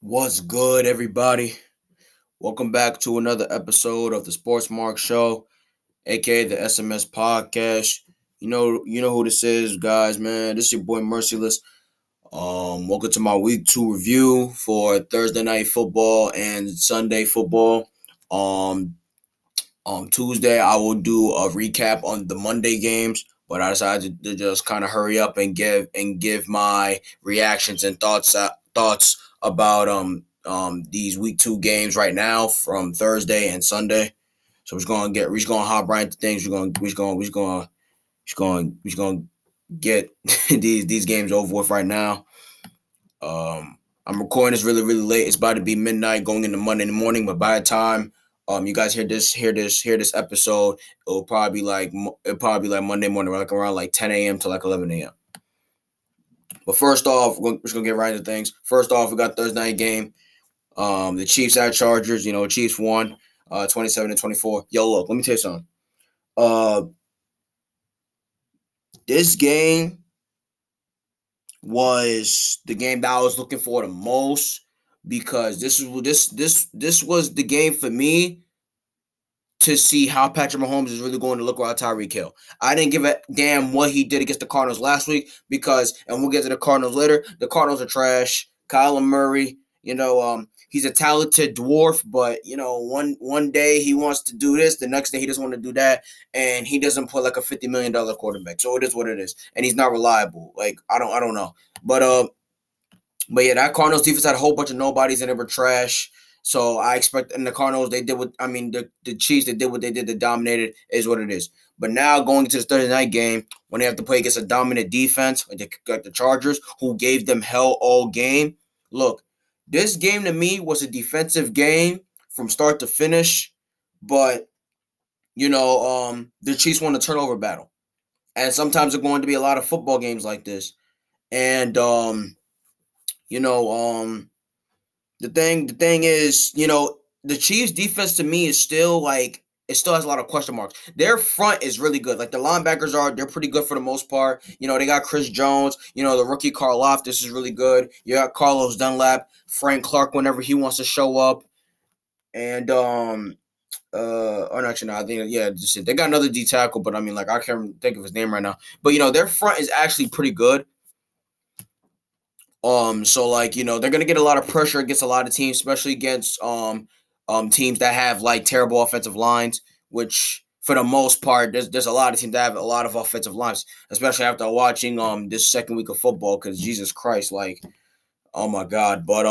What's good, everybody? Welcome back to another episode of the Sportsmark Show, aka the SMS Podcast. You know who this is, guys, man. This is your boy Merciless. Welcome to my week 2 review for Thursday night football and Sunday football. On Tuesday, I will do a recap on the Monday games, but I decided to just kind of hurry up and give my reactions and thoughts about these week 2 games right now from Thursday and Sunday. So we're just gonna hop right into things. We're just gonna get these games over with right now. I'm recording this really late. It's about to be midnight, going into Monday morning. But by the time you guys hear this episode, it'll probably be like Monday morning, like around like 10 a.m. to like 11 a.m. But first off, we're just gonna get right into things. First off, we got Thursday night game, the Chiefs at Chargers. You know, Chiefs won, 27-24. Yo, look, let me tell you something. This game was the game that I was looking for the most, because this was the game for me to see how Patrick Mahomes is really going to look around Tyreek Hill. I didn't give a damn what he did against the Cardinals last week because, and we'll get to the Cardinals later, the Cardinals are trash. Kyler Murray, he's a talented dwarf, but, one day he wants to do this, the next day he doesn't want to do that, and he doesn't play like a $50 million quarterback. So it is what it is, and he's not reliable. Like, I don't know. But yeah, that Cardinals defense had a whole bunch of nobodies, and they were trash. So I expect, and the Cardinals, the Chiefs, they did what they did. They dominated, is what it is. But now going to the Thursday night game, when they have to play against a dominant defense, like the Chargers, who gave them hell all game. Look, this game to me was a defensive game from start to finish. But, the Chiefs won the turnover battle. And sometimes there are going to be a lot of football games like this. And, The thing is, the Chiefs' defense to me is still like it still has a lot of question marks. Their front is really good. Like the linebackers they're pretty good for the most part. They got Chris Jones. The rookie Karl Loft, this is really good. You got Carlos Dunlap, Frank Clark whenever he wants to show up, and they got another D tackle, but I can't think of his name right now. But their front is actually pretty good. They're going to get a lot of pressure against a lot of teams, especially against teams that have, like, terrible offensive lines, which, for the most part, there's a lot of teams that have a lot of offensive lines, especially after watching this second week of football, because Jesus Christ, like, oh, my God. But,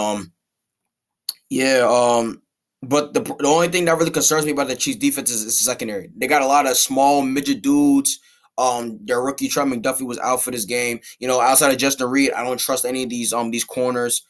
but the only thing that really concerns me about the Chiefs' defense is the secondary. They got a lot of small midget dudes. Their rookie Trey McDuffie was out for this game. Outside of Justin Reed, I don't trust any of these corners.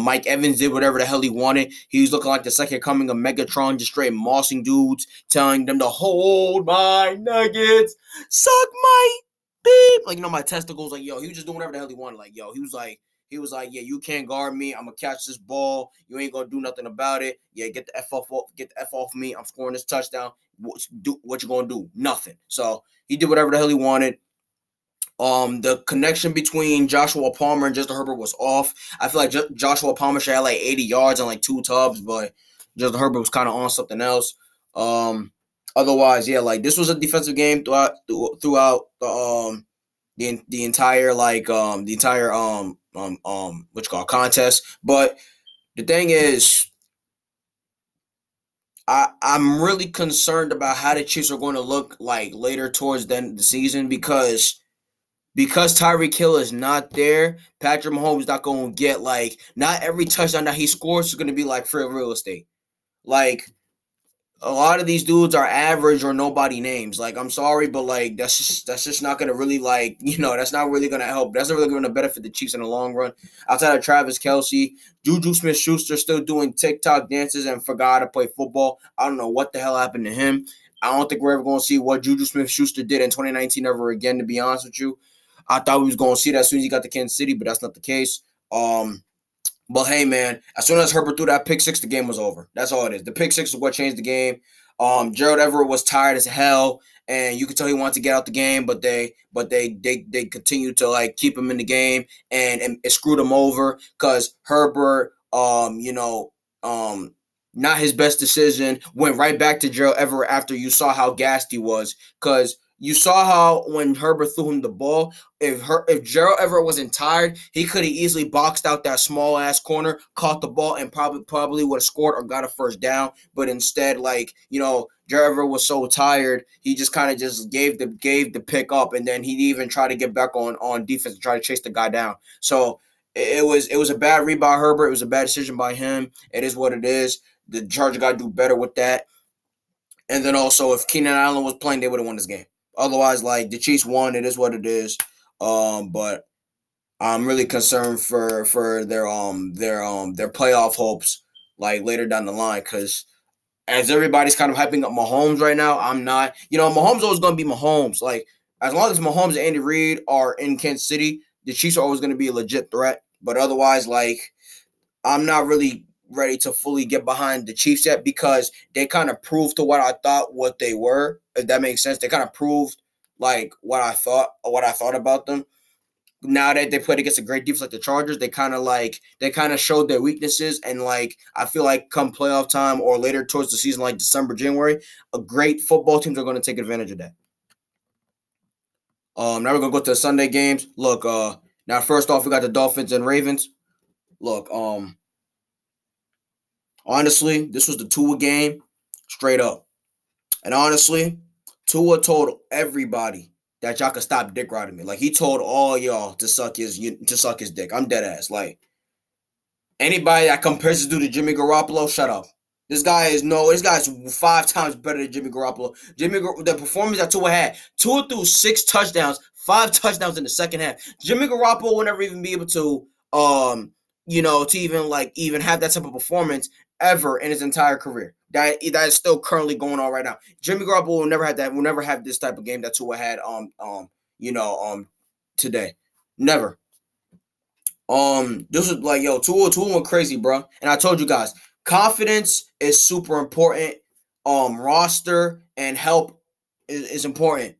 Mike Evans did whatever the hell he wanted. He was looking like the second coming of Megatron, just straight mossing dudes, telling them to hold my nuggets, suck my beep, my testicles. Like, yo, he was just doing whatever the hell he wanted. Like, yo, he was like, yeah, you can't guard me. I'm gonna catch this ball. You ain't gonna do nothing about it. Yeah, get the F off me. I'm scoring this touchdown. What you gonna do? Nothing. So he did whatever the hell he wanted. The connection between Joshua Palmer and Justin Herbert was off. I feel like Joshua Palmer should have like 80 yards and like 2 tubs, but Justin Herbert was kind of on something else. Otherwise, yeah, like this was a defensive game throughout the entire contest. But the thing is, I'm really concerned about how the Chiefs are going to look like later towards the end of the season because Tyreek Hill is not there. Patrick Mahomes is not going to get not every touchdown that he scores is going to be like free real estate. Like a lot of these dudes are average or nobody names. Like I'm sorry, but like that's just not going to really that's not really going to help. That's not really going to benefit the Chiefs in the long run. Outside of Travis Kelce, Juju Smith-Schuster still doing TikTok dances and forgot how to play football. I don't know what the hell happened to him. I don't think we're ever going to see what Juju Smith-Schuster did in 2019 ever again. To be honest with you, I thought we was going to see that as soon as he got to Kansas City, but that's not the case. But, hey, man, as soon as Herbert threw that pick six, the game was over. That's all it is. The pick six is what changed the game. Gerald Everett was tired as hell, and you could tell he wanted to get out the game, but they continued to, keep him in the game, and it screwed him over because Herbert not his best decision, went right back to Gerald Everett after you saw how gassed he was, because you saw how when Herbert threw him the ball, if Gerald Everett wasn't tired, he could have easily boxed out that small-ass corner, caught the ball, and probably would have scored or got a first down. But instead, Gerald Everett was so tired, he just kind of just gave the pick up, and then he even tried to get back on defense and try to chase the guy down. So it was a bad read by Herbert. It was a bad decision by him. It is what it is. The Chargers got to do better with that. And then also, if Keenan Allen was playing, they would have won this game. Otherwise, the Chiefs won. It is what it is. But I'm really concerned for their playoff hopes later down the line, because as everybody's kind of hyping up Mahomes right now, I'm not. Mahomes always going to be Mahomes. As long as Mahomes and Andy Reid are in Kansas City, the Chiefs are always going to be a legit threat. But otherwise, I'm not really ready to fully get behind the Chiefs yet, because they kind of proved to what I thought what they were, if that makes sense. They kind of proved what I thought about them. Now that they played against a great defense like the Chargers, they kind of showed their weaknesses, and I feel like come playoff time or later towards the season, December, January, a great football teams are going to take advantage of that. Now we're going to go to the Sunday games. Look, now first off, we got the Dolphins and Ravens. Look, honestly, this was the Tua game, straight up. And honestly, Tua told everybody that y'all could stop dick riding me. He told all y'all to suck his dick. I'm dead ass. Anybody that compares his dude to Jimmy Garoppolo, shut up. This guy is 5 times better than Jimmy Garoppolo. The performance that Tua had, Tua threw 6 touchdowns, 5 touchdowns in the second half. Jimmy Garoppolo will never even be able to, to even even have that type of performance ever in his entire career. That is still currently going on right now. Jimmy Garoppolo will never have that. Will never have this type of game that Tua had. Today, never. This was Tua went crazy, bro. And I told you guys, confidence is super important. Roster and help is important.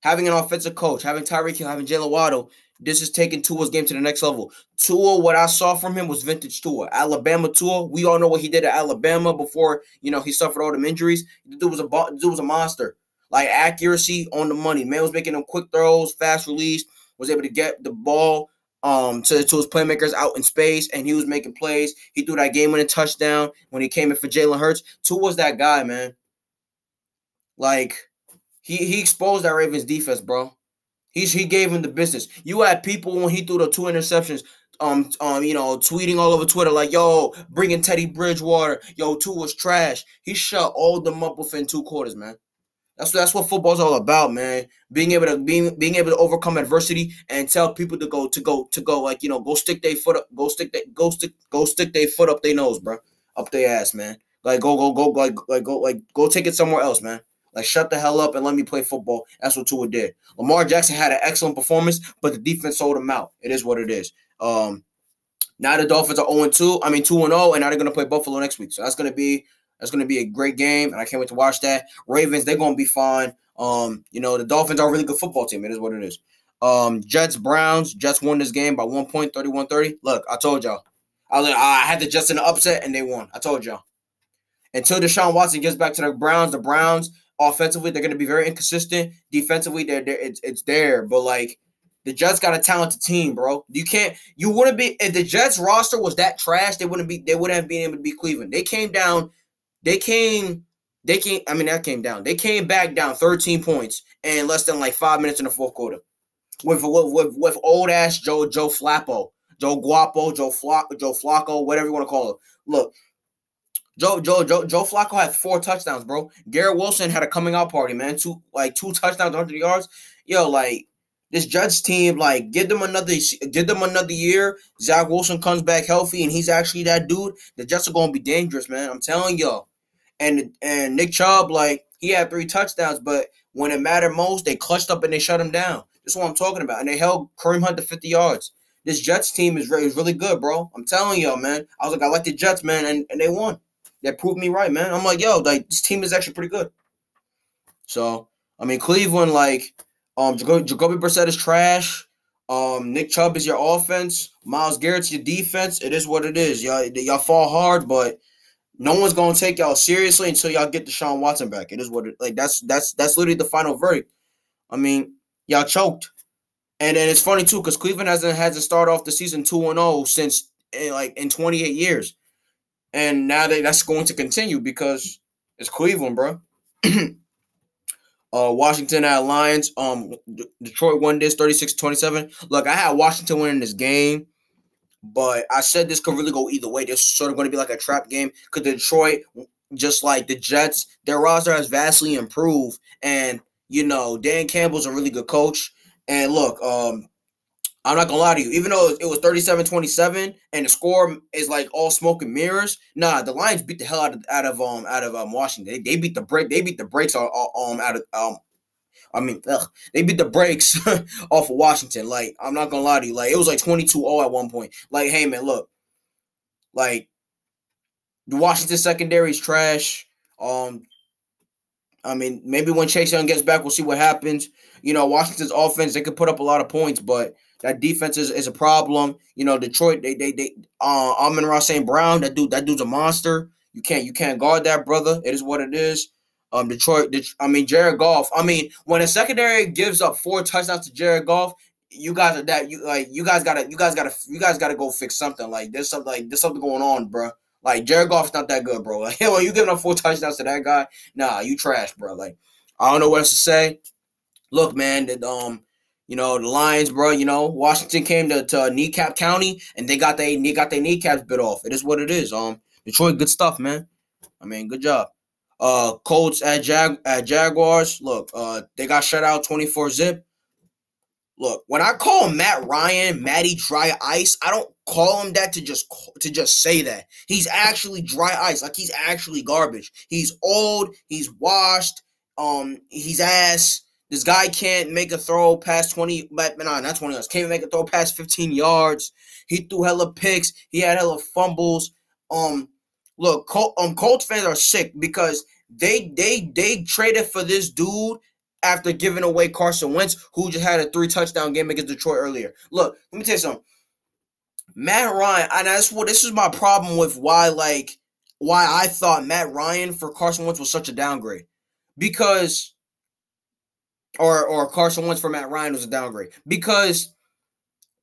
Having an offensive coach, having Tyreek Hill, having Jalen Waddle. This is taking Tua's game to the next level. Tua, what I saw from him was vintage Tua. Alabama Tua, we all know what he did at Alabama before, he suffered all them injuries. The dude was a monster. Accuracy on the money. Man was making them quick throws, fast release, was able to get the ball to his playmakers out in space, and he was making plays. He threw that game-winning touchdown when he came in for Jalen Hurts. Tua's that guy, man. He exposed that Ravens defense, bro. He gave him the business. You had people when he threw the 2 interceptions, tweeting all over Twitter yo, bringing Teddy Bridgewater, yo, Tua's trash. He shut all them up within 2 quarters, man. That's what football's all about, man. Being able to overcome adversity and tell people to go go stick their foot up, go stick their foot up their nose, bro, up their ass, man. Go take it somewhere else, man. Shut the hell up and let me play football. That's what Tua did. Lamar Jackson had an excellent performance, but the defense sold him out. It is what it is. Now the Dolphins are 2-0, and now they're going to play Buffalo next week. So that's going to be a great game, and I can't wait to watch that. Ravens, they're going to be fine. The Dolphins are a really good football team. It is what it is. Jets, Browns. Jets won this game by 1 point, 31-30. Look, I told y'all. I had the Jets in the upset, and they won. I told y'all. Until Deshaun Watson gets back to the Browns – offensively, they're going to be very inconsistent. Defensively, it's there. But, the Jets got a talented team, bro. You wouldn't be – if the Jets roster was that trash, they wouldn't have been able to beat Cleveland. They came back down 13 points in less than, 5 minutes in the fourth quarter with old-ass Joe Flacco, Joe Guapo, Joe Flacco, whatever you want to call him. Look. Joe Flacco had 4 touchdowns, bro. Garrett Wilson had a coming out party, man. 2 touchdowns, 100 yards. Yo, this Jets team, give them another year. Zach Wilson comes back healthy, and he's actually that dude. The Jets are gonna be dangerous, man. I'm telling y'all. And Nick Chubb, he had 3 touchdowns, but when it mattered most, they clutched up and they shut him down. That's what I'm talking about. And they held Kareem Hunt to 50 yards. This Jets team is really good, bro. I'm telling y'all, man. I like the Jets, man, and they won. That proved me right, man. I'm this team is actually pretty good. So, Cleveland, Jacoby Brissett is trash. Nick Chubb is your offense. Myles Garrett's your defense. It is what it is. Y'all fall hard, but no one's gonna take y'all seriously until y'all get Deshaun Watson back. It is what it like. That's literally the final verdict. I mean, y'all choked, and it's funny too because Cleveland hasn't had to start off the season 2-0 since in 28 years, and now that's going to continue because it's Cleveland, bro. Washington at Lions. Detroit won this 36-27. Look, I had Washington winning this game, but I said this could really go either way. This is sort of going to be like a trap game because Detroit, just like the Jets, their roster has vastly improved. And, Dan Campbell's a really good coach. And, look, I'm not going to lie to you. Even though it was 37-27 and the score is like all smoke and mirrors, the Lions beat the hell out of Washington. They beat the break. They beat the brakes they beat the brakes off of Washington. Like, I'm not going to lie to you. Like, it was like 22-0 at one point. Like, hey, man, look. Like, the Washington secondary is trash. Maybe when Chase Young gets back, we'll see what happens. Washington's offense, they could put up a lot of points, but that defense is a problem. Detroit, they Amon-Ra St. Brown, that dude's a monster. You can't guard that brother. It is what it is. Jared Goff. When a secondary gives up 4 touchdowns to Jared Goff, you guys gotta go fix something. Like there's something going on, bro. Like Jared Goff's not that good, bro. Like, when you giving up 4 touchdowns to that guy, you trash, bro. Like, I don't know what else to say. Look, man, that the Lions, bro, Washington came to Kneecap County and they got their kneecaps bit off. It is what it is. Detroit, good stuff, man. Good job. Colts at Jaguars. Look, they got shut out 24-0. Look, when I call Matt Ryan Matty Dry Ice, I don't call him that to just say that. He's actually dry ice. Like, he's actually garbage. He's old. He's washed. He's ass. This guy can't make a throw past 20. But not 20 yards. Can't make a throw past 15 yards. He threw hella picks. He had hella fumbles. Look, Colts fans are sick because they traded for this dude after giving away Carson Wentz, who just had a 3-touchdown game against Detroit earlier. Look, let me tell you something. Matt Ryan, and this is my problem with why I thought Matt Ryan for Carson Wentz was such a downgrade, because or Carson Wentz for Matt Ryan was a downgrade because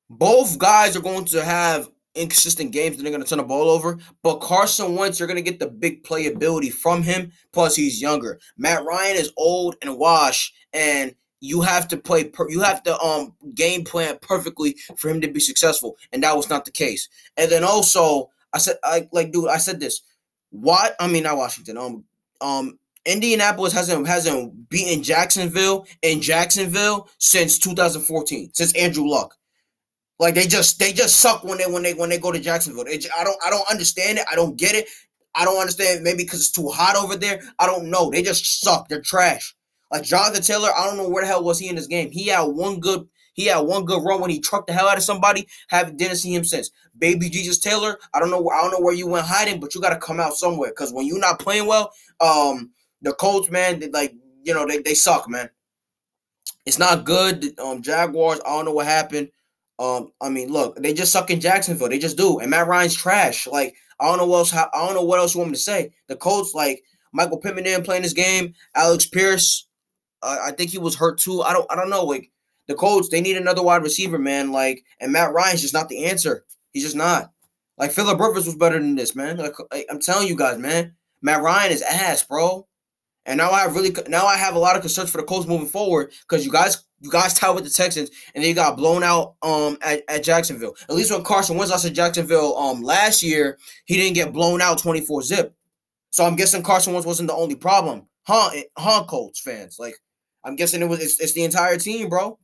both guys are going to have inconsistent games that they're going to turn the ball over. But Carson Wentz, you're going to get the big playability from him, plus he's younger. Matt Ryan is old and washed, and you have to game plan perfectly for him to be successful, and that was not the case. And then also, I said this. Indianapolis hasn't beaten Jacksonville in Jacksonville since 2014, since Andrew Luck. Like, they just suck when they go to Jacksonville. I don't understand it. I don't get it. I don't understand. Maybe because it's too hot over there. I don't know. They just suck. They're trash. Like Jonathan Taylor, I don't know where the hell was he in this game. He had one good run when he trucked the hell out of somebody. Didn't see him since. Baby Jesus Taylor, I don't know where you went hiding, but you got to come out somewhere. Because when you're not playing well, the Colts, man, they suck, man. It's not good. Jaguars, I don't know what happened. Look, they just suck in Jacksonville. They just do. And Matt Ryan's trash. Like, I don't know what else you want me to say. The Colts, like, Michael Pittman didn't play in this game. Alex Pierce, I think he was hurt too. I don't know. Like, the Colts, they need another wide receiver, man. Like, and Matt Ryan's just not the answer. He's just not. Like, Phillip Rivers was better than this, man. Like I'm telling you guys, man. Matt Ryan is ass, bro. And now I have a lot of concerns for the Colts moving forward because you guys tied with the Texans and they got blown out at Jacksonville. At least when Carson Wentz lost to Jacksonville last year, he didn't get blown out 24-0. So I'm guessing Carson Wentz wasn't the only problem. Colts fans. Like, I'm guessing it's the entire team, bro.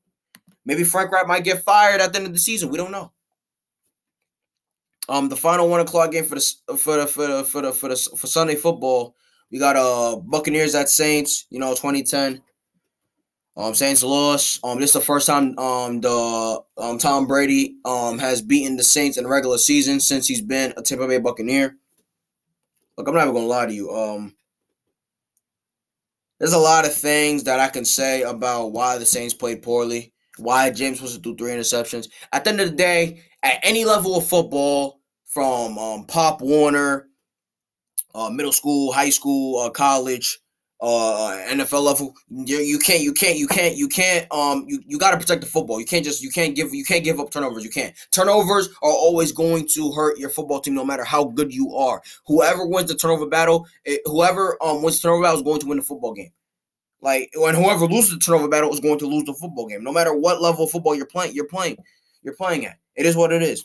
Maybe Frank Clark might get fired at the end of the season. We don't know. The final 1:00 game for Sunday football. We got Buccaneers at Saints, 2010. Saints lost. This is the first time Tom Brady has beaten the Saints in regular season since he's been a Tampa Bay Buccaneer. Look, I'm not even gonna lie to you. There's a lot of things that I can say about why the Saints played poorly. why James Winston threw 3 interceptions. At the end of the day, at any level of football, from Pop Warner, middle school, high school, college, NFL level, you got to protect the football. You can't give up turnovers. You can't. Turnovers are always going to hurt your football team, no matter how good you are. Whoever wins the turnover battle is going to win the football game. Like, and whoever loses the turnover battle is going to lose the football game, no matter what level of football you're playing at. It is what it is.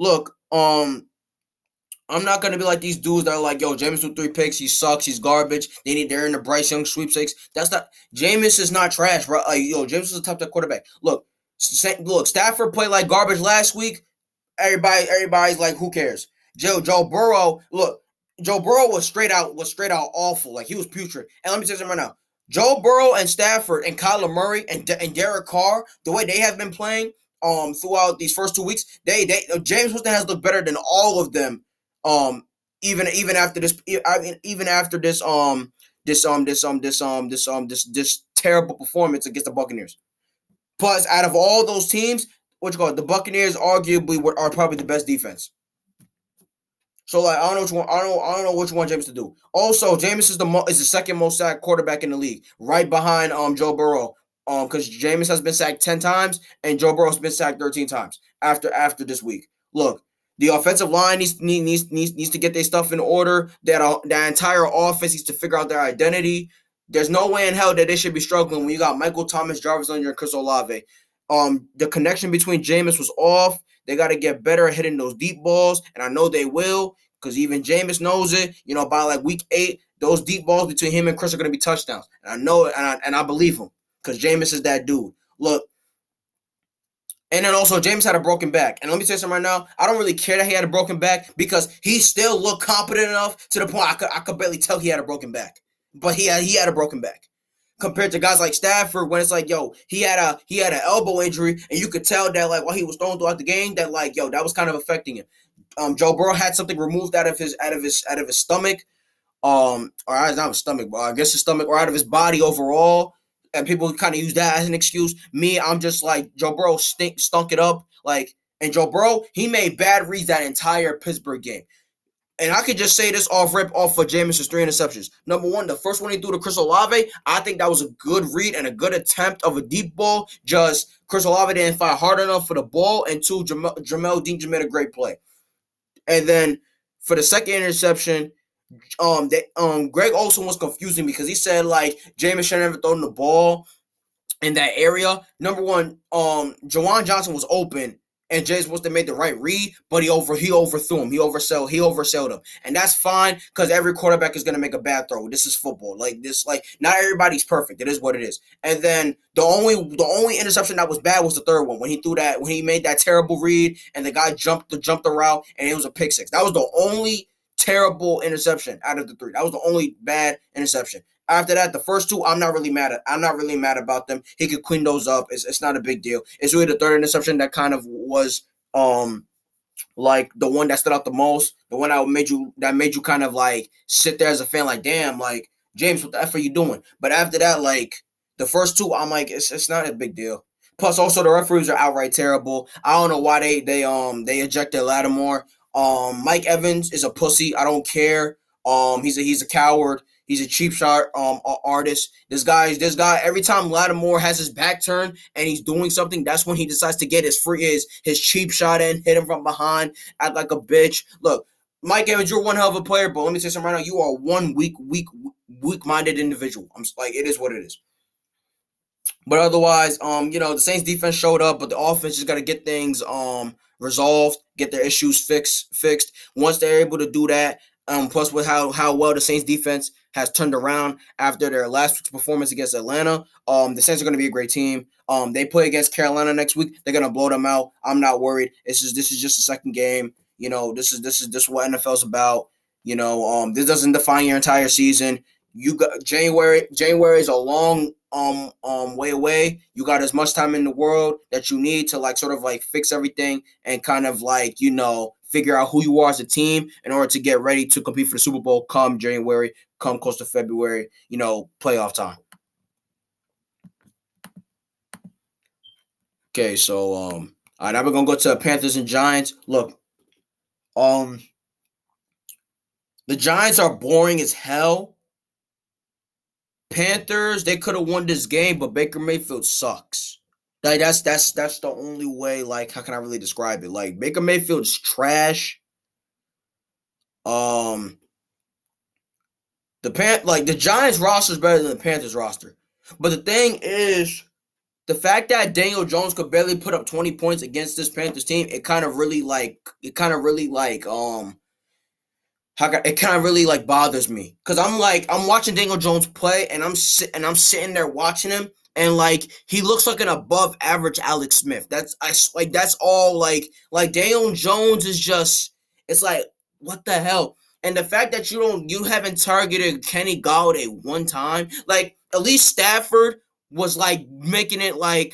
Look, I'm not going to be like these dudes that are like, yo, Jameis threw 3 picks. He sucks. He's garbage. They're in the Bryce Young sweepstakes. That's not – Jameis is not trash, bro. Like, yo, Jameis is a top quarterback. Look, Stafford played like garbage last week. Everybody's like, who cares? Joe Burrow – look, Joe Burrow was straight out awful. Like, he was putrid. And let me tell you something right now. Joe Burrow and Stafford and Kyler Murray and Derek Carr, the way they have been playing throughout these first 2 weeks, Jameis Winston has looked better than all of them. Even after this terrible performance against the Buccaneers. Plus, out of all those teams, the Buccaneers arguably are probably the best defense. So, like, I don't know what you want Jameis to do. Also, Jameis is the second most sacked quarterback in the league, right behind Joe Burrow. Because Jameis has been sacked 10 times and Joe Burrow's been sacked 13 times after this week. Look. The offensive line needs to get their stuff in order. That entire offense needs to figure out their identity. There's no way in hell that they should be struggling when you got Michael Thomas, Jarvis Landry, and Chris Olave. The connection between Jameis was off. They got to get better at hitting those deep balls, and I know they will because even Jameis knows it. You know, by like week 8, those deep balls between him and Chris are going to be touchdowns. And I know it, and I believe him because Jameis is that dude. Look. And then also, Jameis had a broken back. And let me tell you something right now. I don't really care that he had a broken back because he still looked competent enough to the point I could barely tell he had a broken back. But he had a broken back compared to guys like Stafford when it's like, yo, he had an elbow injury, and you could tell that like while he was thrown throughout the game that like, yo, that was kind of affecting him. Joe Burrow had something removed out of his stomach, or not his stomach, but I guess his stomach or out of his body overall. And people kind of use that as an excuse. Me, I'm just like, Joe Burrow stunk it up. Like, and Joe Burrow, he made bad reads that entire Pittsburgh game. And I could just say this off of Jameis's 3 interceptions. Number 1, the first one he threw to Chris Olave, I think that was a good read and a good attempt of a deep ball. Just Chris Olave didn't fight hard enough for the ball. And 2, Jamel Dean made a great play. And then for the second interception, Greg Olsen was confusing because he said like Jameis should never thrown the ball in that area. Number 1, Jawan Johnson was open and Jameis Winston made the right read, but he overthrew him. He oversold him, and that's fine because every quarterback is gonna make a bad throw. This is football. Like not everybody's perfect. It is what it is. And then the only interception that was bad was the third one when he threw that when he made that terrible read and the guy jumped the route and it was a pick six. That was the only terrible interception out of the 3. That was the only bad interception. After that, the first 2, I'm not really mad about them. He could clean those up. It's not a big deal. It's really the third interception that kind of was like the one that stood out the most. The one that made you kind of like sit there as a fan, like, damn, like James, what the F are you doing? But after that, like the first 2, I'm like, it's not a big deal. Plus, also the referees are outright terrible. I don't know why they ejected Lattimore. Mike Evans is a pussy. I don't care. He's a coward. He's a cheap shot artist. This guy. Every time Lattimore has his back turned and he's doing something, that's when he decides to get his cheap shot in, hit him from behind, act like a bitch. Look, Mike Evans, you're one hell of a player, but let me say something right now. You are one weak-minded individual. I'm like, it is what it is. But otherwise, the Saints defense showed up, but the offense just got to get things resolved, get their issues fixed. Once they're able to do that, plus with how well the Saints defense has turned around after their last week's performance against Atlanta, the Saints are going to be a great team. They play against Carolina next week. They're going to blow them out. I'm not worried. This is just the second game. You know, this is what NFL's about. You know, this doesn't define your entire season. You got January is a long way away. You got as much time in the world that you need to like sort of like fix everything and kind of like, you know, figure out who you are as a team in order to get ready to compete for the Super Bowl come January, come close to February, you know, playoff time. Okay, so all right, now we're gonna go to Panthers and Giants. Look, the Giants are boring as hell. Panthers, they could have won this game, but Baker Mayfield sucks. Like that's the only way. Like, how can I really describe it? Like, Baker Mayfield is trash. The Giants roster is better than the Panthers roster. But the thing is, the fact that Daniel Jones could barely put up 20 points against this Panthers team, it kind of really bothers me, because I'm watching Daniel Jones play, and I'm sitting there watching him, and like, he looks like an above average Alex Smith. That's all Daniel Jones is just, it's like, what the hell? And the fact that you haven't targeted Kenny Golladay one time, like, at least Stafford was making it an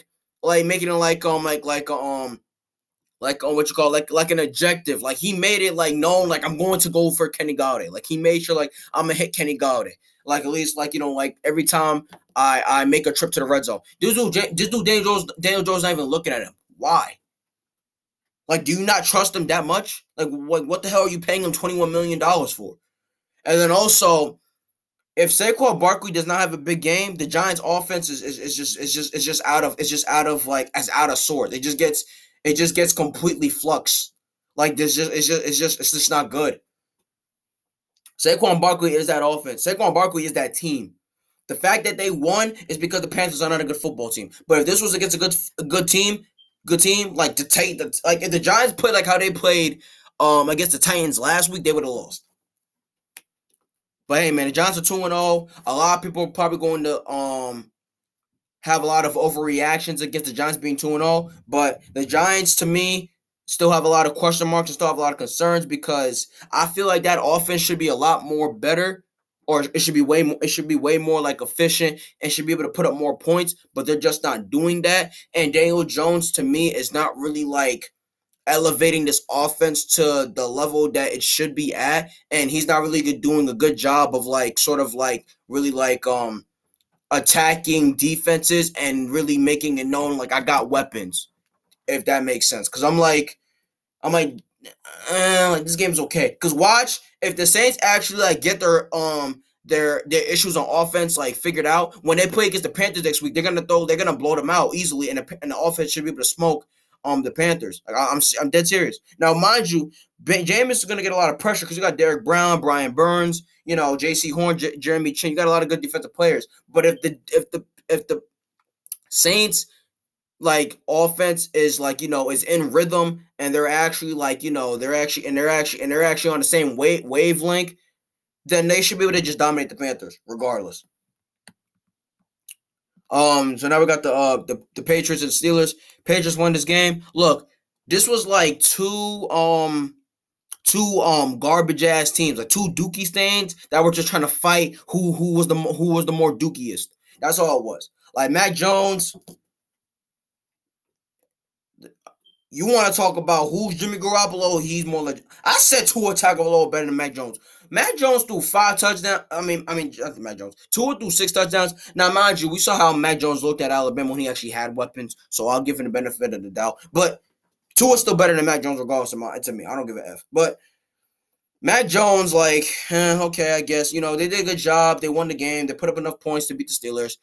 objective. Like, he made it like known, like, I'm going to go for Kenny Golladay. Like, he made sure, like, I'm gonna hit Kenny Golladay. Like, at least, like, you know, like, every time I make a trip to the red zone. This dude Daniel Jones not even looking at him. Why? Like, do you not trust him that much? Like, what the hell are you paying him $21 million for? And then also, if Saquon Barkley does not have a big game, the Giants' offense is just out of sorts. It just gets completely fluxed. Like, it's just not good. Saquon Barkley is that offense. Saquon Barkley is that team. The fact that they won is because the Panthers are not a good football team. But if this was against a good team, like if the Giants played like how they played against the Titans last week, they would have lost. But hey, man, the Giants are 2-0. A lot of people are probably going to have a lot of overreactions against the Giants being 2-0. But the Giants, to me, still have a lot of question marks and still have a lot of concerns, because I feel like that offense should be a lot more better, or it should be way more like efficient and should be able to put up more points, but they're just not doing that. And Daniel Jones, to me, is not really like elevating this offense to the level that it should be at, and he's not really doing a good job of attacking defenses and really making it known, like, I got weapons, if that makes sense. Because I'm like this game's okay. Because watch, if the Saints actually like get their issues on offense like figured out, when they play against the Panthers next week, they're gonna blow them out easily, and the offense should be able to smoke the Panthers. Like, I'm dead serious. Now, mind you, Jameis is gonna get a lot of pressure because you got Derek Brown, Brian Burns, you know, J.C. Horn, Jeremy Chin. You got a lot of good defensive players. But if the Saints like offense is like, you know, is in rhythm, and they're actually like, you know, they're actually on the same wavelength, then they should be able to just dominate the Panthers regardless. So now we got the Patriots and Steelers. Patriots won this game. Look, this was like two garbage ass teams, like two dookie stains that were just trying to fight who was the more dookiest. That's all it was. Like, Mac Jones, you want to talk about who's Jimmy Garoppolo? He's more like, I said Tua Tagovailoa better than Mac Jones. Mac Jones threw 5 touchdowns. Tua threw 6 touchdowns. Now, mind you, we saw how Mac Jones looked at Alabama when he actually had weapons, so I'll give him the benefit of the doubt. But Tua's still better than Mac Jones regardless of my, to me. I don't give a F. But Mac Jones, like, okay, I guess, you know, they did a good job. They won the game. They put up enough points to beat the Steelers.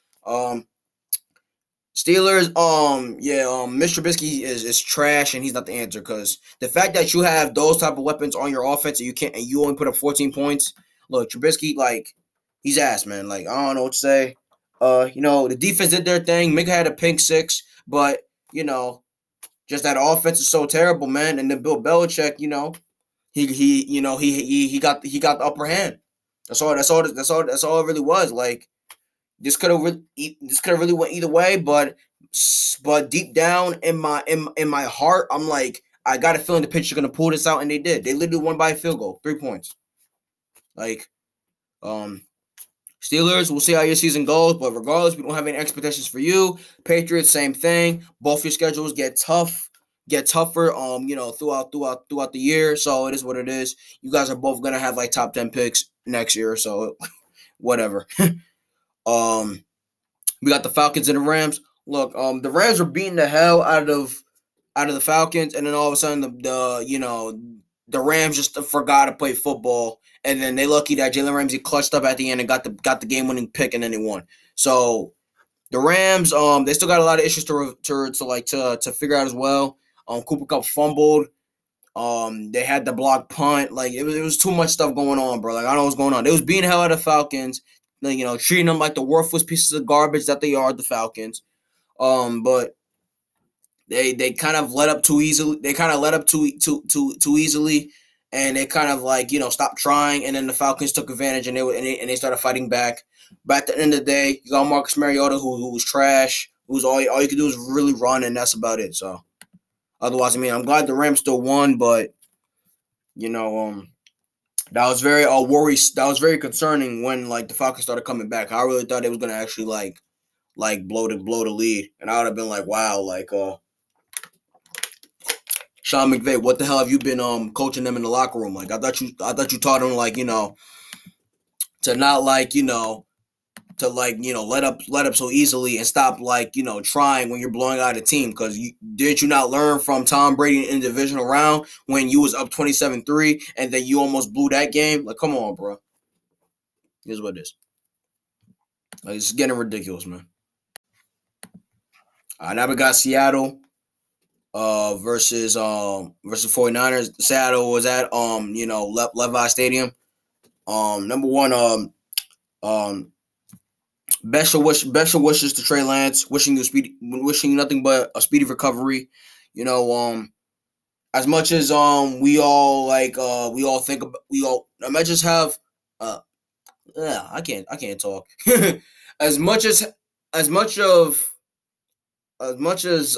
Mitch Trubisky is trash, and he's not the answer, because the fact that you have those type of weapons on your offense and you only put up 14 points. Look, Trubisky, like, he's ass, man. Like, I don't know what to say. You know, the defense did their thing. Mika had a pick 6, but, you know, just that offense is so terrible, man. And then Bill Belichick, you know, he got the upper hand. That's all it really was. Like, This could have really went either way, but deep down in my heart, I'm like, I got a feeling the Patriots are gonna pull this out, and they did. They literally won by a field goal, 3 points. Like, Steelers, we'll see how your season goes, but regardless, we don't have any expectations for you. Patriots, same thing. Both your schedules get tougher. You know, throughout the year. So it is what it is. You guys are both gonna have like top 10 picks next year, so whatever. We got the Falcons and the Rams. look, the Rams were beating the hell out of the Falcons, and then all of a sudden the Rams just forgot to play football, and then they lucky that Jalen Ramsey clutched up at the end and got the game-winning pick, and then they won. So the Rams, they still got a lot of issues to figure out as well. Cooper Kupp fumbled. They had the block punt. Like, it was too much stuff going on, bro. Like, I don't know what's going on. They was beating hell out of the Falcons, treating them like the worthless pieces of garbage that they are, the Falcons. But they kind of let up too easily. They kind of let up too easily, and they kind of stopped trying. And then the Falcons took advantage, and they started fighting back. But at the end of the day, you got Marcus Mariota, who was trash. Who's all you could do is really run, and that's about it. So. Otherwise, I mean, I'm glad the Rams still won, but that was very worries. That was very concerning when the Falcons started coming back. I really thought they was gonna actually blow the lead, and I would have been like, wow, Sean McVay, what the hell have you been coaching them in the locker room? Like, I thought you taught them to not let up so easily and stop trying when you're blowing out a team, because did you not learn from Tom Brady in the divisional round when you was up 27-3 and then you almost blew that game? Like, come on, bro. Here's what it is. It's getting ridiculous, man. Now we got Seattle versus 49ers. Seattle was at Levi Stadium. Number one, best wishes to Trey Lance. Wishing you nothing but a speedy recovery. As much as I can't talk. as much as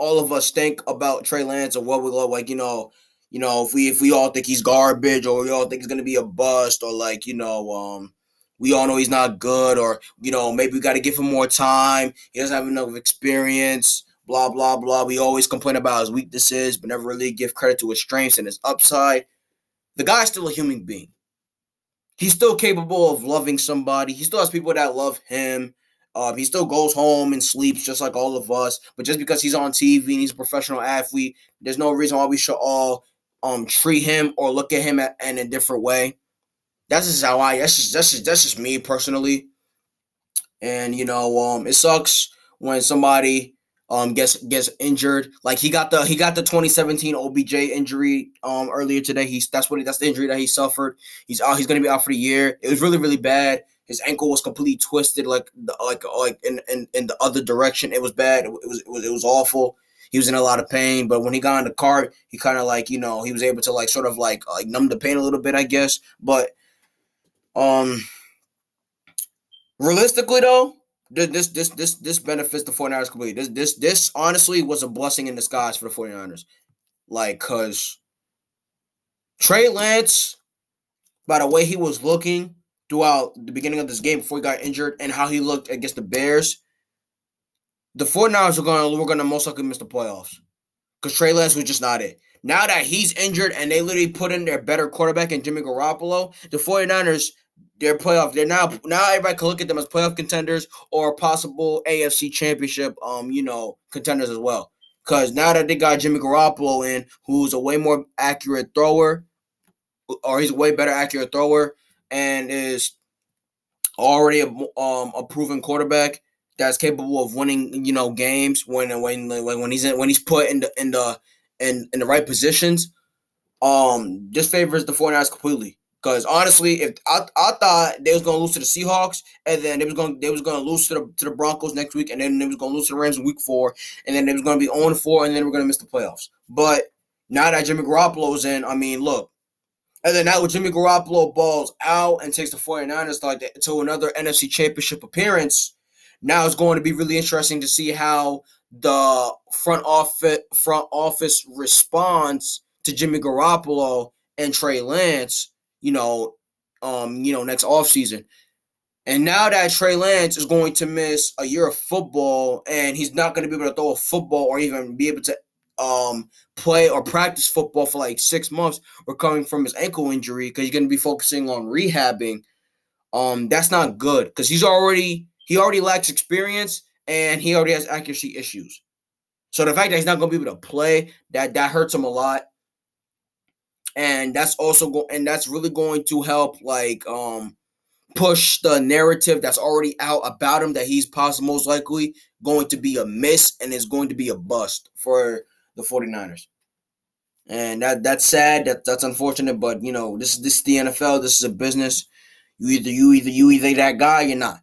all of us think about Trey Lance and what we love, if we all think he's garbage, or we all think he's gonna be a bust, or we all know he's not good, or, maybe we got to give him more time. He doesn't have enough experience, blah, blah, blah. We always complain about his weaknesses, but never really give credit to his strengths and his upside. The guy's still a human being. He's still capable of loving somebody. He still has people that love him. He still goes home and sleeps just like all of us. But just because he's on TV and he's a professional athlete, there's no reason why we should all treat him or look at him in a different way. That's just me personally. And, it sucks when somebody gets injured. Like, he got the 2017 OBJ injury earlier today. That's the injury that he suffered. He's out. He's going to be out for the year. It was really, really bad. His ankle was completely twisted in the other direction. It was bad. It was awful. He was in a lot of pain, but when he got in the cart, he kind of he was able to sort of numb the pain a little bit, I guess. But realistically though, this benefits the 49ers completely. This honestly was a blessing in disguise for the 49ers. Cause Trey Lance, by the way he was looking throughout the beginning of this game before he got injured and how he looked against the Bears, the 49ers were gonna most likely miss the playoffs. Cause Trey Lance was just not it. Now that he's injured and they literally put in their better quarterback in Jimmy Garoppolo, the 49ers, they're now everybody can look at them as playoff contenders or possible AFC championship contenders as well. Cause now that they got Jimmy Garoppolo in, who's a way more accurate thrower, or he's a way better accurate thrower, and is already a proven quarterback that's capable of winning, games when he's put in the right positions, this favors the 49ers completely. Because honestly, if I thought they was gonna lose to the Seahawks, and then they was gonna lose to the Broncos next week, and then they was gonna lose to the Rams in week 4, and then they was gonna be 0-4, and then we're gonna miss the playoffs. But now that Jimmy Garoppolo's in, I mean, look, and then now with Jimmy Garoppolo balls out and takes the 49ers to another NFC Championship appearance, now it's going to be really interesting to see how the front office response to Jimmy Garoppolo and Trey Lance, next offseason. And now that Trey Lance is going to miss a year of football, and he's not going to be able to throw a football or even be able to play or practice football for 6 months recovering from his ankle injury, because he's going to be focusing on rehabbing. That's not good, because he already lacks experience. and he already has accuracy issues. So the fact that he's not going to be able to play, that hurts him a lot. And that's also that's really going to help push the narrative that's already out about him that he's possibly most likely going to be a miss and is going to be a bust for the 49ers. And that's sad. That's unfortunate. But you know, this is the NFL. This is a business. You either that guy, you're not.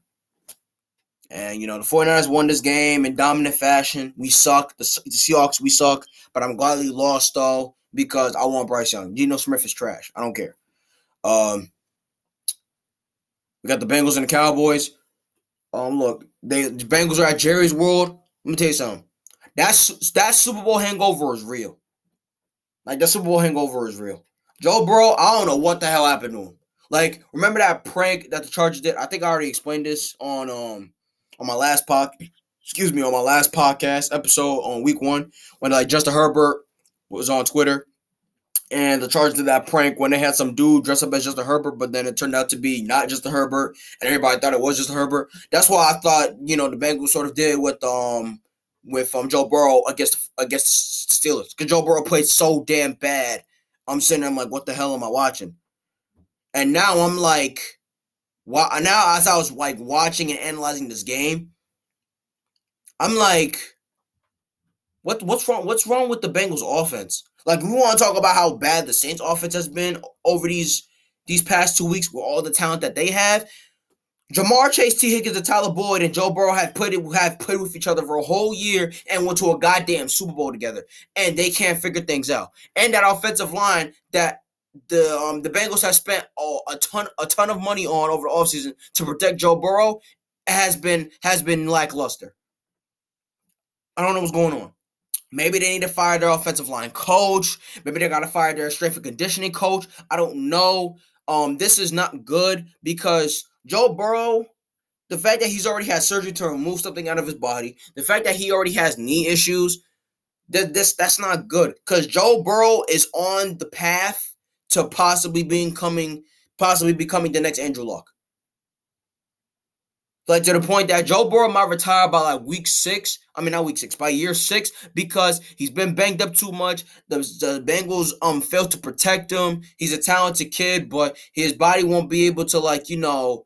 And, you know, the 49ers won this game in dominant fashion. We suck. The Seahawks, we suck. But I'm glad we lost, though, because I want Bryce Young. Geno Smith is trash. I don't care. We got the Bengals and the Cowboys. Look, the Bengals are at Jerry's World. Let me tell you something. That Super Bowl hangover is real. That Super Bowl hangover is real. Joe Burrow, I don't know what the hell happened to him. Remember that prank that the Chargers did? I think I already explained this on my last podcast episode on week one, when Justin Herbert was on Twitter and the Chargers did that prank when they had some dude dressed up as Justin Herbert, but then it turned out to be not Justin Herbert and everybody thought it was Justin Herbert. That's why I thought, the Bengals sort of did with Joe Burrow against the Steelers, because Joe Burrow played so damn bad. I'm sitting there, I'm like, what the hell am I watching? And now I'm like, wow. Now as I was watching and analyzing this game, I'm like, what's wrong with the Bengals offense? We want to talk about how bad the Saints offense has been over these past 2 weeks with all the talent that they have. Jamar Chase, T. Higgins, and Tyler Boyd and Joe Burrow have played with each other for a whole year and went to a goddamn Super Bowl together, and they can't figure things out. And that offensive line that the Bengals have spent a ton of money on over the offseason to protect Joe Burrow has been lackluster. I don't know what's going on. Maybe they need to fire their offensive line coach. Maybe they got to fire their strength and conditioning coach. I don't know. This is not good, because Joe Burrow, the fact that he's already had surgery to remove something out of his body, the fact that he already has knee issues, that's not good, because Joe Burrow is on the path to possibly becoming the next Andrew Luck. To the point that Joe Burrow might retire by by year 6, because he's been banged up too much. The Bengals failed to protect him. He's a talented kid, but his body won't be able to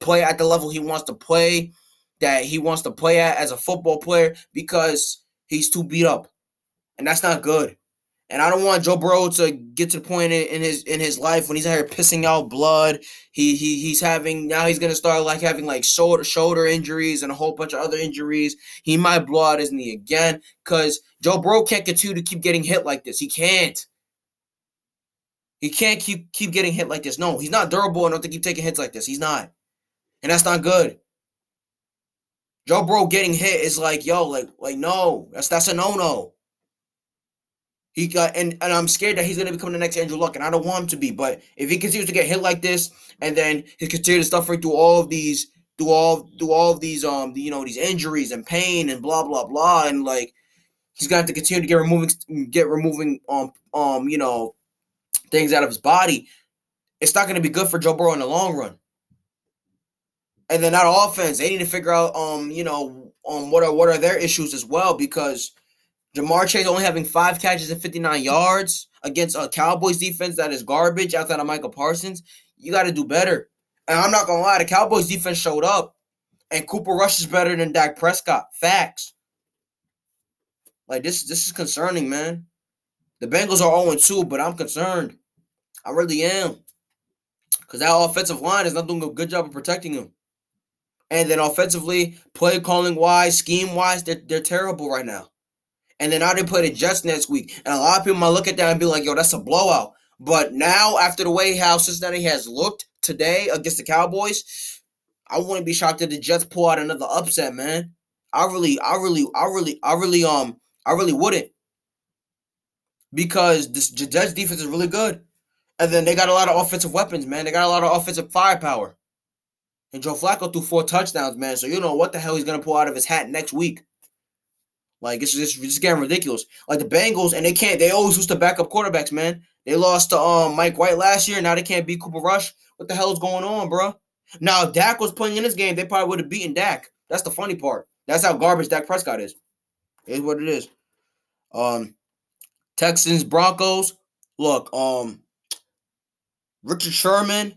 play at the level he wants to play, that he wants to play at as a football player, because he's too beat up, and that's not good. And I don't want Joe Burrow to get to the point in his life when he's out here pissing out blood. He's gonna start having shoulder injuries and a whole bunch of other injuries. He might blow out his knee again, because Joe Burrow can't continue to keep getting hit like this. He can't. He can't keep getting hit like this. No, he's not durable enough to keep taking hits like this. He's not, and that's not good. Joe Burrow getting hit is no, that's a no. And I'm scared that he's going to become the next Andrew Luck, and I don't want him to be. But if he continues to get hit like this, and then he continues to suffer through all of these injuries and pain and blah blah blah, and he's going to have to continue to get removing things out of his body. It's not going to be good for Joe Burrow in the long run. And then that offense, they need to figure out what are their issues as well, because Jamar Chase only having 5 catches and 59 yards against a Cowboys defense that is garbage outside of Michael Parsons. You got to do better. And I'm not going to lie, the Cowboys defense showed up, and Cooper Rush is better than Dak Prescott. Facts. This is concerning, man. The Bengals are 0-2, but I'm concerned. I really am, because that offensive line is not doing a good job of protecting him. And then offensively, play calling-wise, scheme-wise, they're terrible right now. And then I didn't play the Jets next week. And a lot of people might look at that and be like, yo, that's a blowout. But now, after the way how Cincinnati has looked today against the Cowboys, I wouldn't be shocked if the Jets pull out another upset, man. I really wouldn't. Because the Jets defense is really good. And then they got a lot of offensive weapons, man. They got a lot of offensive firepower. And Joe Flacco threw 4 touchdowns, man. So you know what the hell he's going to pull out of his hat next week. It's just getting ridiculous. The Bengals, and they always lose to backup quarterbacks, man. They lost to Mike White last year. Now they can't beat Cooper Rush. What the hell is going on, bro? Now, if Dak was playing in this game, they probably would have beaten Dak. That's the funny part. That's how garbage Dak Prescott is. It is what it is. Texans, Broncos. Look, Richard Sherman,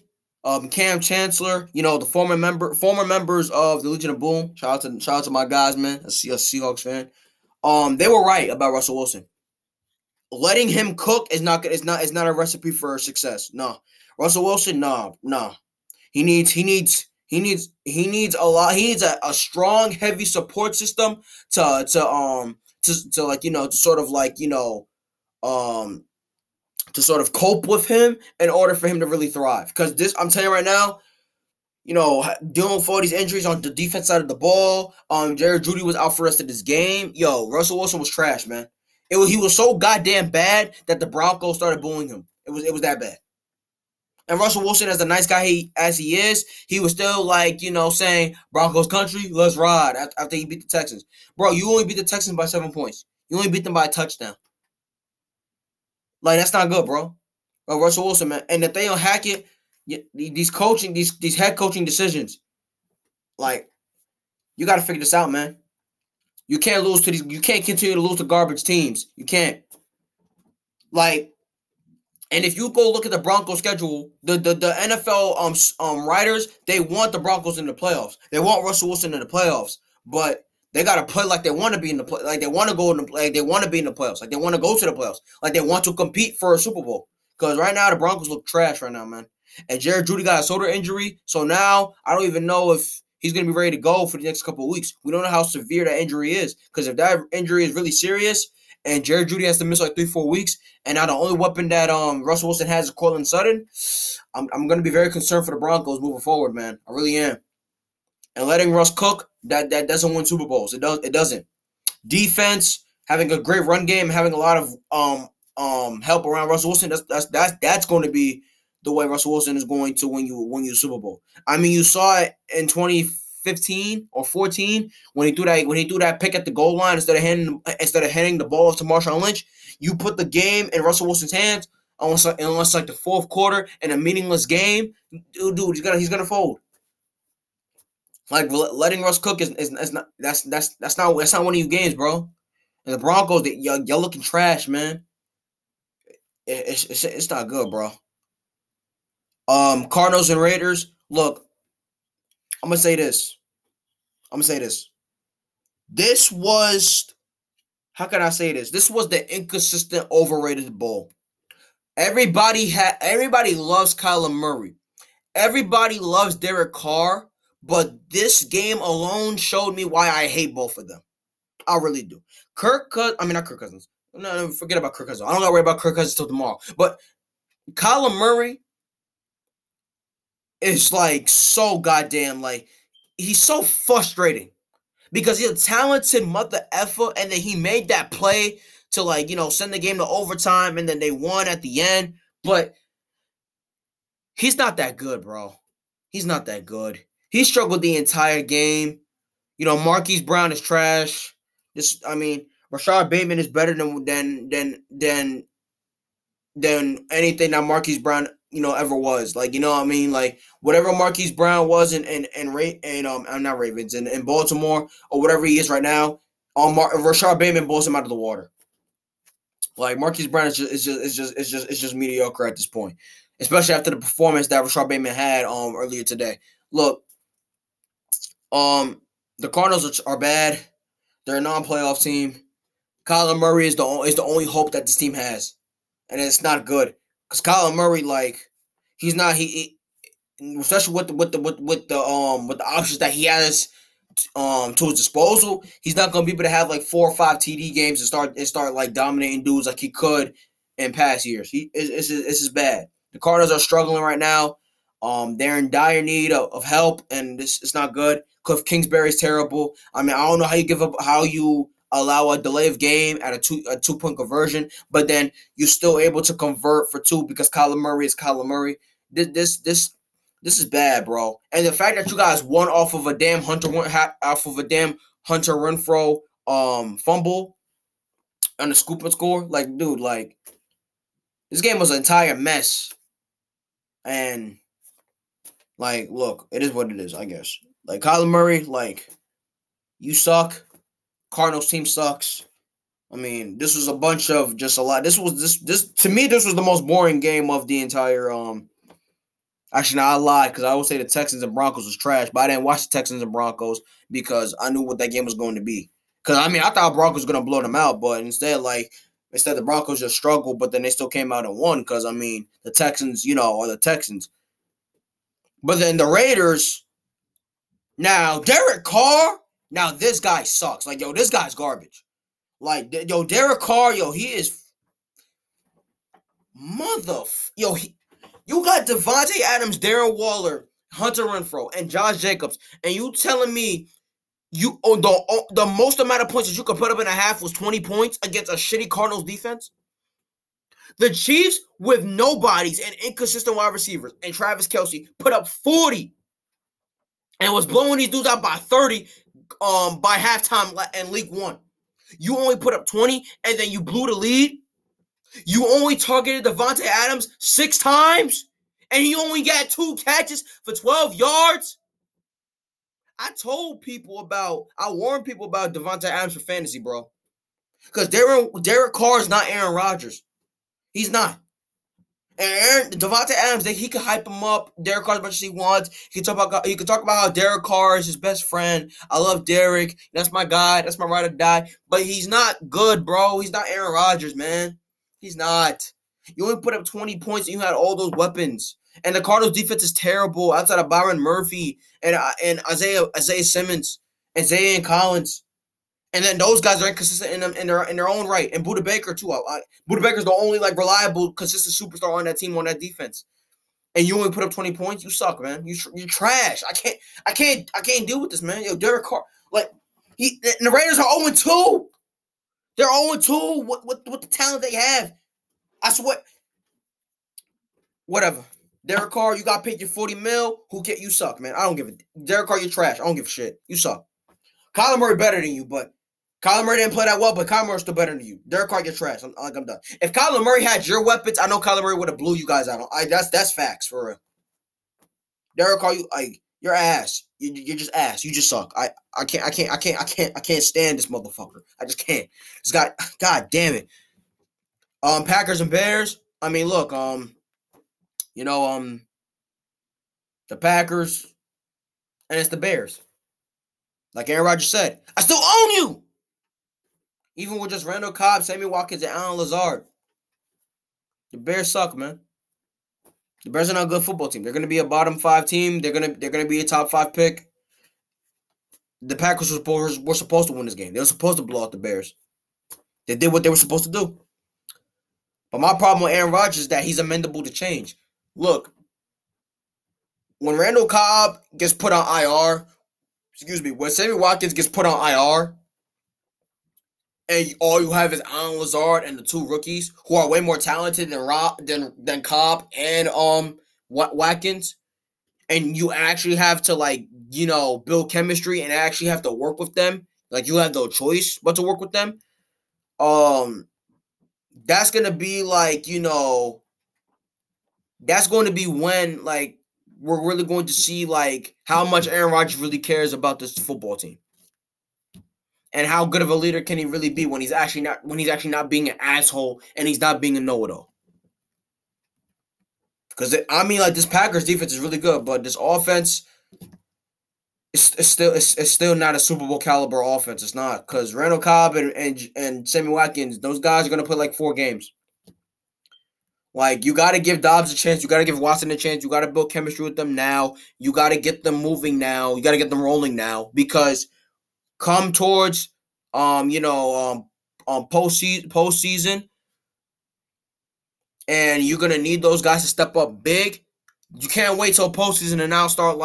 Cam Chancellor, you know, the former members of the Legion of Boom. Shout out to my guys, man. I see a Seahawks fan. They were right about Russell Wilson. Letting him cook is not good. It's not a recipe for success. No. Russell Wilson, no. He needs a lot. He needs a strong, heavy support system to cope with him in order for him to really thrive. Because this, I'm telling you right now, you know, dealing with all these injuries on the defense side of the ball. Jerry Jeudy was out for the rest of this game. Yo, Russell Wilson was trash, man. He was so goddamn bad that the Broncos started booing him. It was that bad. And Russell Wilson, as the nice guy he is, he was still like, you know, saying, Broncos country, let's ride, after he beat the Texans. Bro, you only beat the Texans by 7 points. You only beat them by a touchdown. Like, that's not good, bro. But Russell Wilson, man. And Nathaniel Hackett, these head coaching decisions, like, you got to figure this out, man. You can't lose to these. You can't continue to lose to garbage teams. You can't. Like, and if you go look at the Broncos schedule, the NFL writers, they want the Broncos in the playoffs. They want Russell Wilson in the playoffs, but they gotta play like they want to be in the play. Like they want to go in the play. Like they want to be in the playoffs. Like they want to go to the playoffs. Like they want to compete for a Super Bowl. Because right now the Broncos look trash right now, man. And Jared Jeudy got a shoulder injury, so now I don't even know if he's gonna be ready to go for the next couple of weeks. We don't know how severe that injury is. Because if that injury is really serious, and Jared Jeudy has to miss like 3-4 weeks, and now the only weapon that Russell Wilson has is Cortland Sutton, I'm going to be very concerned for the Broncos moving forward, man. I really am. And letting Russ cook, that doesn't win Super Bowls. It doesn't. Defense, having a great run game, having a lot of help around Russell Wilson, that's going to be the way Russell Wilson is going to win you Super Bowl. I mean, you saw it in 2015 or 14 when he threw that pick at the goal line instead of handing the ball off to Marshawn Lynch. You put the game in Russell Wilson's hands unless like the fourth quarter in a meaningless game, dude, he's gonna fold. Like letting Russ cook is not one of you games, bro. And the Broncos, y'all looking trash, man. It's not good, bro. Cardinals and Raiders, look. I'm going to say this. This was the inconsistent, overrated bowl. Everybody loves Kyler Murray. Everybody loves Derek Carr. But this game alone showed me why I hate both of them. I really do. Not Kirk Cousins. No, forget about Kirk Cousins. I don't got to worry about Kirk Cousins till tomorrow. But Kyler Murray, it's like so goddamn, like, he's so frustrating because he's a talented mother effer, and then he made that play to, like, you know, send the game to overtime, and then they won at the end. But he's not that good, bro. He's not that good. He struggled the entire game. You know, Marquise Brown is trash. Rashad Bateman is better than anything that Marquise Brown, you know, ever was. Like, you know what I mean? Like, whatever Marquise Brown was in Baltimore, or whatever he is right now, Rashad Bateman blows him out of the water. Like, Marquise Brown is just mediocre at this point, especially after the performance that Rashad Bateman had earlier today. Look, the Cardinals are bad. They're a non-playoff team. Kyler Murray is the only hope that this team has, and it's not good. Cause Kyler Murray, like, he's not especially with the options that he has to his disposal, he's not gonna be able to have like 4 or 5 TD games and start like dominating dudes like he could in past years. It's bad. The Cardinals are struggling right now. They're in dire need of help, and it's not good. Cliff Kingsbury's terrible. I mean, I don't know how you give up, how you allow a delay of game at a 2-point conversion, but then you're still able to convert for 2 because Kyler Murray is Kyler Murray. This is bad, bro. And the fact that you guys won off of a damn Hunter Renfrow fumble on the scoop and score, like, dude, like, this game was an entire mess. And, like, look, it is what it is, I guess. Like, Kyler Murray, like, you suck. Cardinals team sucks. I mean, this was a bunch of just a lot. This to me, this was the most boring game of the entire. Actually, no, I lied because I would say the Texans and Broncos was trash, but I didn't watch the Texans and Broncos because I knew what that game was going to be. Because I mean, I thought Broncos were going to blow them out, but instead the Broncos just struggled, but then they still came out and won. Because I mean, the Texans, are the Texans. But then the Raiders. Now Derek Carr. Now this guy sucks. Like this guy's garbage. Like Derek Carr. He is mother. You got Devontae Adams, Darren Waller, Hunter Renfrow, and Josh Jacobs, and you telling me the most amount of points that you could put up in a half was 20 points against a shitty Cardinals defense? The Chiefs with nobodies and inconsistent wide receivers and Travis Kelce put up 40 and was blowing these dudes out by 30 by halftime in League One. You only put up 20 and then you blew the lead? You only targeted Devontae Adams 6 times and he only got 2 catches for 12 yards? I warned people about Devontae Adams for fantasy, bro. Because Derek Carr is not Aaron Rodgers. He's not. And Devontae Adams, he can hype him up. Derek Carr as much as he wants. He can talk about how Derek Carr is his best friend. I love Derek. That's my guy. That's my ride or die. But he's not good, bro. He's not Aaron Rodgers, man. He's not. You only put up 20 points and you had all those weapons. And the Cardinals defense is terrible outside of Byron Murphy and Isaiah Simmons and Zayan Collins. And then those guys are inconsistent in their own right. And Budda Baker, too. Budda Baker's the only, reliable, consistent superstar on that team, on that defense. And you only put up 20 points? You suck, man. You're trash. I can't deal with this, man. Derek Carr. And the Raiders are 0-2. They're 0-2 with the talent they have. I swear. Whatever. Derek Carr, you got paid your $40 million. You suck, man. I don't give a Derek Carr, you're trash. I don't give a shit. You suck. Kyler Murray better than you, but Kyler Murray didn't play that well, but Kyler Murray's still better than you. Derek Carr, you're trash. I'm done. If Kyler Murray had your weapons, I know Kyler Murray would have blew you guys out. That's facts for real. Derek Carr, you're ass. You're just ass. You just suck. I can't stand this motherfucker. I just can't. This guy, God damn it. Packers and Bears. I mean, look, the Packers, and it's the Bears. Like Aaron Rodgers said, I still own you. Even with just Randall Cobb, Sammy Watkins, and Allen Lazard. The Bears suck, man. The Bears are not a good football team. They're going to be a bottom 5 team. They're going to be a top 5 pick. The Packers were supposed to win this game. They were supposed to blow out the Bears. They did what they were supposed to do. But my problem with Aaron Rodgers is that he's amendable to change. Look, when Randall Cobb gets put on IR, when Sammy Watkins gets put on IR, and all you have is Allen Lazard and the 2 rookies who are way more talented than Cobb and Watkins, and you actually have to build chemistry and actually have to work with them. Like you have no choice but to work with them. That's gonna be that's going to be when, we're really going to see, how much Aaron Rodgers really cares about this football team. And how good of a leader can he really be when he's actually not being an asshole and he's not being a know-it-all. Because, this Packers defense is really good, but this offense is still not a Super Bowl caliber offense. It's not. Because Randall Cobb and Sammy Watkins, those guys are going to play, 4 games. You got to give Dobbs a chance. You got to give Watson a chance. You got to build chemistry with them now. You got to get them moving now. You got to get them rolling now. Because come towards, postseason, and you're going to need those guys to step up big. You can't wait till postseason and now start,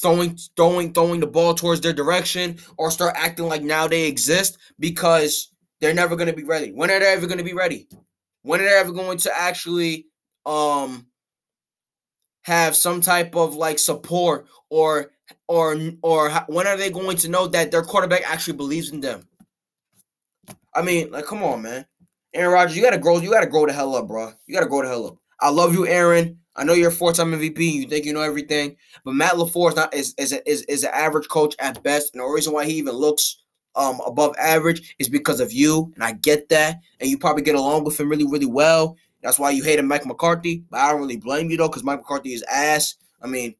throwing the ball towards their direction or start acting like now they exist because they're never going to be ready. When are they ever going to be ready? When are they ever going to actually have some type of support or when are they going to know that their quarterback actually believes in them? I mean, come on, man. Aaron Rodgers, you gotta grow the hell up, bro. You gotta grow the hell up. I love you, Aaron. I know you're a four-time MVP. You think you know everything, but Matt LaFleur is an average coach at best, and the reason why he even looks above average is because of you, and I get that, and you probably get along with him really, really well. That's why you hated Mike McCarthy, but I don't really blame you, though, because Mike McCarthy is ass. I mean,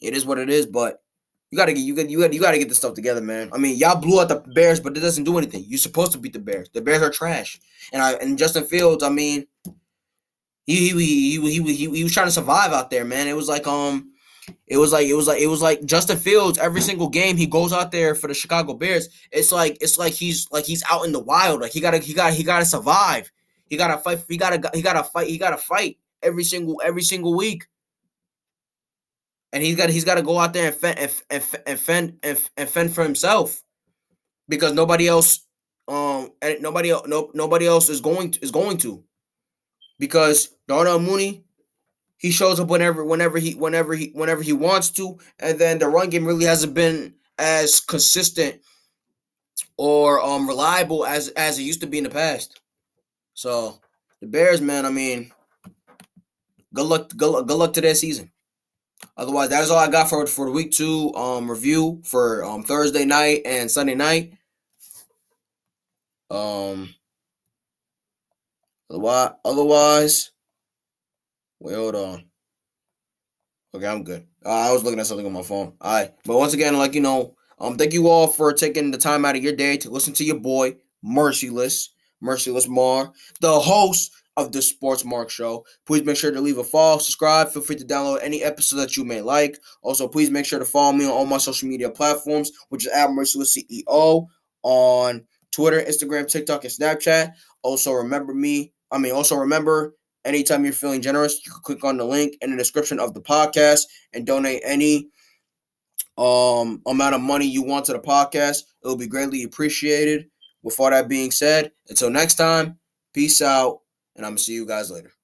it is what it is, but you gotta get this stuff together, man. I mean, y'all blew out the Bears, but it doesn't do anything. You're supposed to beat the Bears. The Bears are trash, and Justin Fields, I mean, he was trying to survive out there, man. It was like Justin Fields every single game he goes out there for the Chicago Bears. It's like he's out in the wild. Like he gotta survive. He gotta fight every single week. And he's gotta go out there and fend for himself, because nobody else is going to. Because Darnell Mooney, he shows up whenever he wants to, and then the run game really hasn't been as consistent or reliable as it used to be in the past. So the Bears, man, I mean, good luck to their season. Otherwise, that is all I got for the week 2 review for Thursday night and Sunday night. Otherwise, wait, hold on. Okay, I'm good. I was looking at something on my phone. All right. But once again, thank you all for taking the time out of your day to listen to your boy, Merciless Mar, the host of the Sports Mark Show. Please make sure to leave a follow, subscribe. Feel free to download any episode that you may like. Also, please make sure to follow me on all my social media platforms, which is at Merciless CEO on Twitter, Instagram, TikTok, and Snapchat. Also remember, anytime you're feeling generous, you can click on the link in the description of the podcast and donate any amount of money you want to the podcast. It will be greatly appreciated. With all that being said, until next time, peace out, and I'm going to see you guys later.